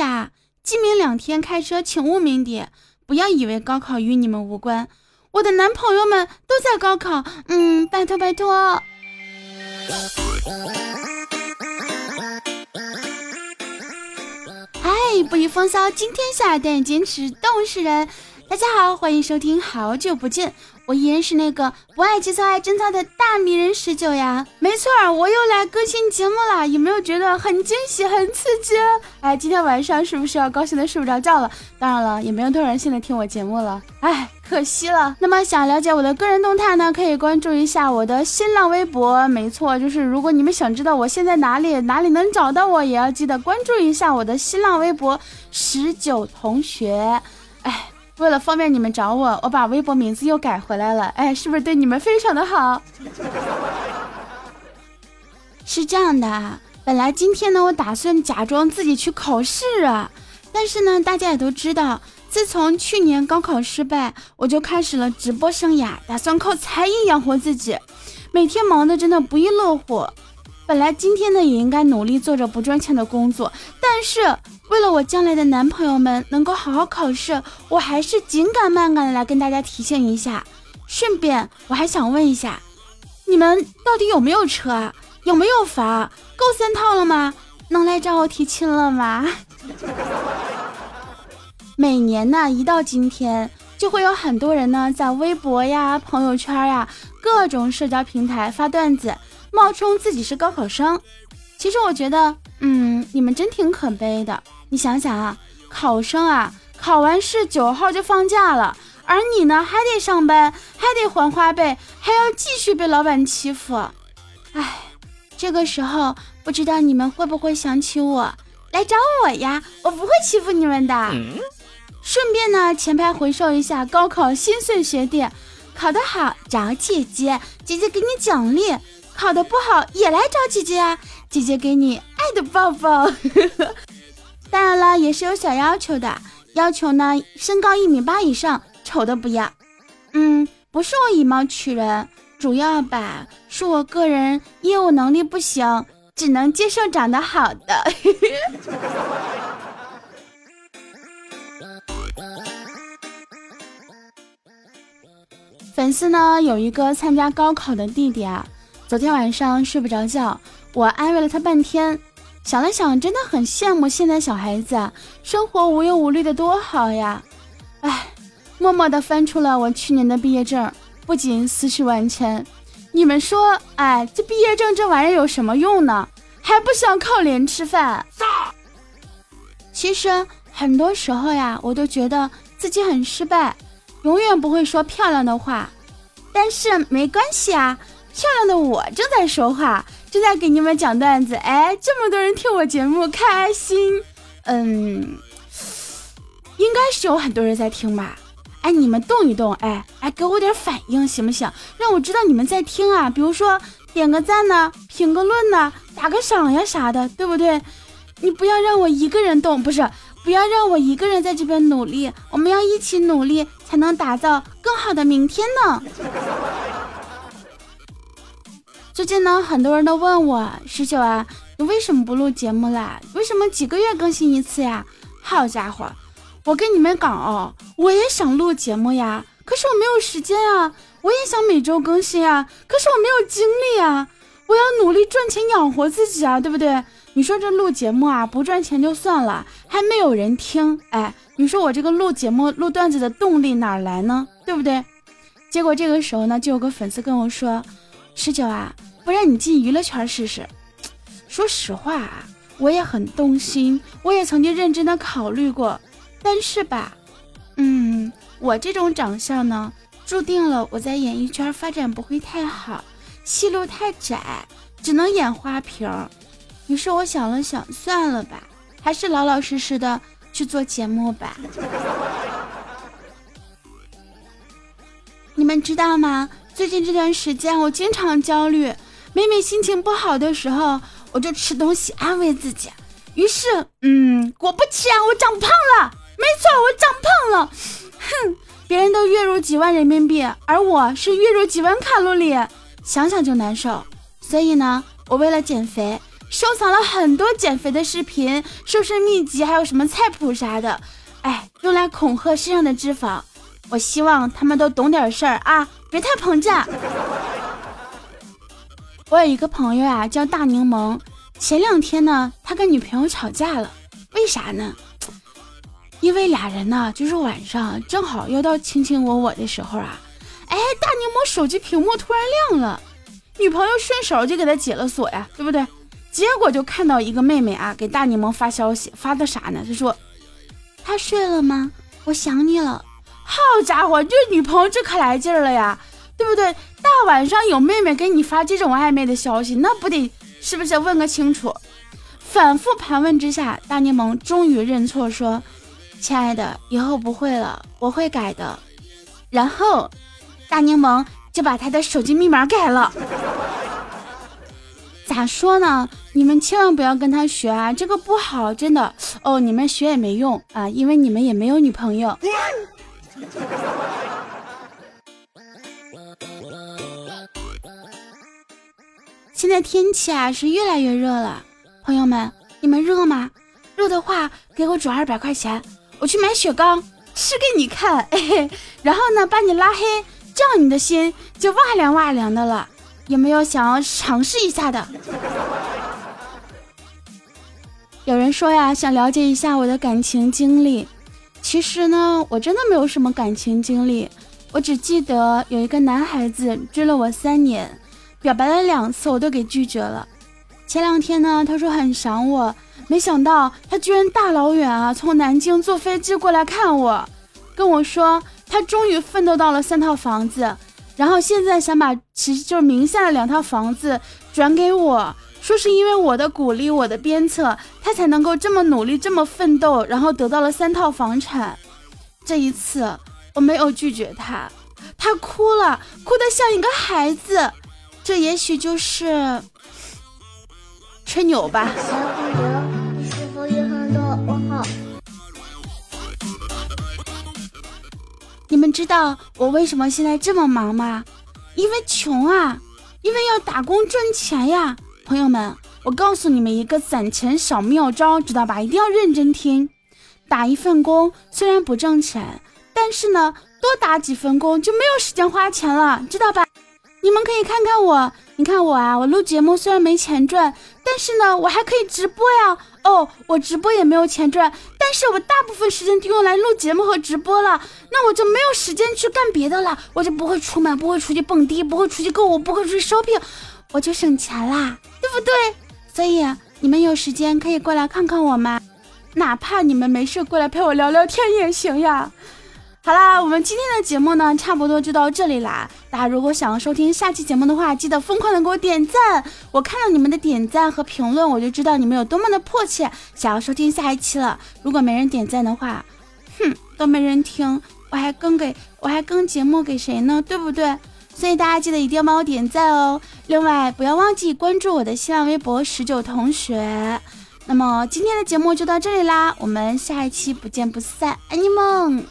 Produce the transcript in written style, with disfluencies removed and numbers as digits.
下，今明2天开车请勿鸣笛，不要以为高考与你们无关，我的男朋友们都在高考，拜托拜托。嗨，不以风骚惊天下，但以坚持动世人。大家好，欢迎收听好久不见，我依然是那个不爱节操爱贞操的大迷人19呀。没错，我又来更新节目了，有没有觉得很惊喜很刺激？哎，今天晚上是不是要高兴的睡不着觉了？当然了，也没有多少人现在听我节目了，哎，可惜了。那么想了解我的个人动态呢，可以关注一下我的新浪微博。没错，就是如果你们想知道我现在哪里能找到我，也要记得关注一下我的新浪微博19同学。哎，为了方便你们找我，我把微博名字又改回来了，哎，是不是对你们非常的好？是这样的，本来今天呢，我打算假装自己去考试啊，但是呢，大家也都知道，自从去年高考失败，我就开始了直播生涯，打算靠才艺养活自己，每天忙得真的不亦乐乎。本来今天呢，也应该努力做着不赚钱的工作，但是为了我将来的男朋友们能够好好考试，我还是紧赶慢赶的来跟大家提醒一下。顺便我还想问一下，你们到底有没有车啊？有没有房？够3套了吗？能来找我提亲了吗？每年呢，一到今天就会有很多人呢在微博呀、朋友圈呀各种社交平台发段子，冒充自己是高考生。其实我觉得你们真挺可悲的。你想想啊，考生啊考完试9号就放假了，而你呢还得上班，还得还花呗，还要继续被老板欺负。哎，这个时候不知道你们会不会想起我，来找我呀，我不会欺负你们的。顺便呢，前排回收一下高考心碎学弟，考得好找姐姐，姐姐给你奖励，考得不好也来找姐姐啊，姐姐给你爱的抱抱。当然了，也是有小要求的，要求呢身高1.8米以上，丑的不要。不是我以貌取人，主要吧是我个人业务能力不行，只能接受长得好的。粉丝呢有一个参加高考的弟弟啊，昨天晚上睡不着觉，我安慰了他半天，想了想，真的很羡慕现在小孩子啊，生活无忧无虑的多好呀。哎，默默地翻出了我去年的毕业证，不仅40万全。你们说，哎，这毕业证这玩意儿有什么用呢？还不想靠脸吃饭。其实很多时候呀，我都觉得自己很失败，永远不会说漂亮的话，但是没关系啊。漂亮的我正在说话，正在给你们讲段子，哎，这么多人听我节目开心，应该是有很多人在听吧。哎，你们动一动，哎，给我点反应行不行？让我知道你们在听啊，比如说点个赞呢，评个论呢，打个赏呀啥的，对不对？你不要让我一个人动，不是，不要让我一个人在这边努力，我们要一起努力，才能打造更好的明天呢。最近呢，很多人都问我，19啊，你为什么不录节目啦？为什么几个月更新一次呀？好家伙，我跟你们讲哦，我也想录节目呀，可是我没有时间啊，我也想每周更新啊，可是我没有精力啊，我要努力赚钱养活自己啊，对不对？你说这录节目啊，不赚钱就算了，还没有人听，哎，你说我这个录节目、录段子的动力哪来呢？对不对？结果这个时候呢，就有个粉丝跟我说，19啊，不然你进娱乐圈试试。说实话啊，我也很动心，我也曾经认真的考虑过，但是吧，我这种长相呢，注定了我在演艺圈发展不会太好，戏路太窄，只能演花瓶。于是我想了想，算了吧，还是老老实实的去做节目吧。你们知道吗？最近这段时间我经常焦虑，每心情不好的时候，我就吃东西安慰自己。于是，果不其然，我长胖了。没错，我长胖了。哼，别人都月入几万人民币，而我是月入几万卡路里，想想就难受。所以呢，我为了减肥，收藏了很多减肥的视频、瘦身秘籍，还有什么菜谱啥的，哎，用来恐吓身上的脂肪。我希望他们都懂点事儿啊，别太膨胀。我有一个朋友啊，叫大柠檬。前两天呢，他跟女朋友吵架了，为啥呢？因为俩人呢，就是晚上正好要到卿卿我我的时候啊，哎，大柠檬手机屏幕突然亮了，女朋友顺手就给他解了锁呀，对不对？结果就看到一个妹妹啊，给大柠檬发消息，发的啥呢？她说：“他睡了吗？我想你了。”好家伙，这女朋友这可来劲儿了呀，对不对？大晚上有妹妹给你发这种暧昧的消息，那不得是不是问个清楚？反复盘问之下，大柠檬终于认错，说：“亲爱的，以后不会了，我会改的。”然后，大柠檬就把他的手机密码改了。咋说呢？你们千万不要跟他学啊，这个不好，真的哦。你们学也没用啊，因为你们也没有女朋友。现在天气啊是越来越热了，朋友们，你们热吗？热的话给我转200块钱，我去买雪糕吃给你看、哎、然后呢把你拉黑，这样你的心就哇凉哇凉的了。有没有想要尝试一下的？有人说呀，想了解一下我的感情经历。其实呢，我真的没有什么感情经历，我只记得有一个男孩子追了我3年，表白了2次我都给拒绝了。前2天呢，他说很想我，没想到他居然大老远啊，从南京坐飞机过来看我，跟我说他终于奋斗到了3套房子，然后现在想把其实就是名下的2套房子转给我，说是因为我的鼓励，我的鞭策，他才能够这么努力，这么奋斗，然后得到了3套房产。这一次我没有拒绝他，他哭了，哭得像一个孩子。这也许就是吹牛吧。你们知道我为什么现在这么忙吗？因为穷啊，因为要打工赚钱呀。朋友们，我告诉你们一个攒钱小妙招，知道吧？一定要认真听。打一份工虽然不挣钱，但是呢，多打几份工就没有时间花钱了，知道吧？你们可以看看我，你看我啊，我录节目虽然没钱赚，但是呢，我还可以直播呀。哦，我直播也没有钱赚，但是我大部分时间都用来录节目和直播了，那我就没有时间去干别的了，我就不会出门，不会出去蹦迪，不会出去购物，不会出去 shopping， 我就省钱啦，对不对？所以你们有时间可以过来看看我吗？哪怕你们没事过来陪我聊聊天也行呀。好啦，我们今天的节目呢，差不多就到这里啦。大家如果想要收听下期节目的话，记得疯狂的给我点赞。我看到你们的点赞和评论，我就知道你们有多么的迫切想要收听下一期了。如果没人点赞的话，都没人听，我还更节目给谁呢？对不对？所以大家记得一定要帮我点赞哦。另外，不要忘记关注我的新浪微博19同学。那么今天的节目就到这里啦，我们下一期不见不散，爱你们。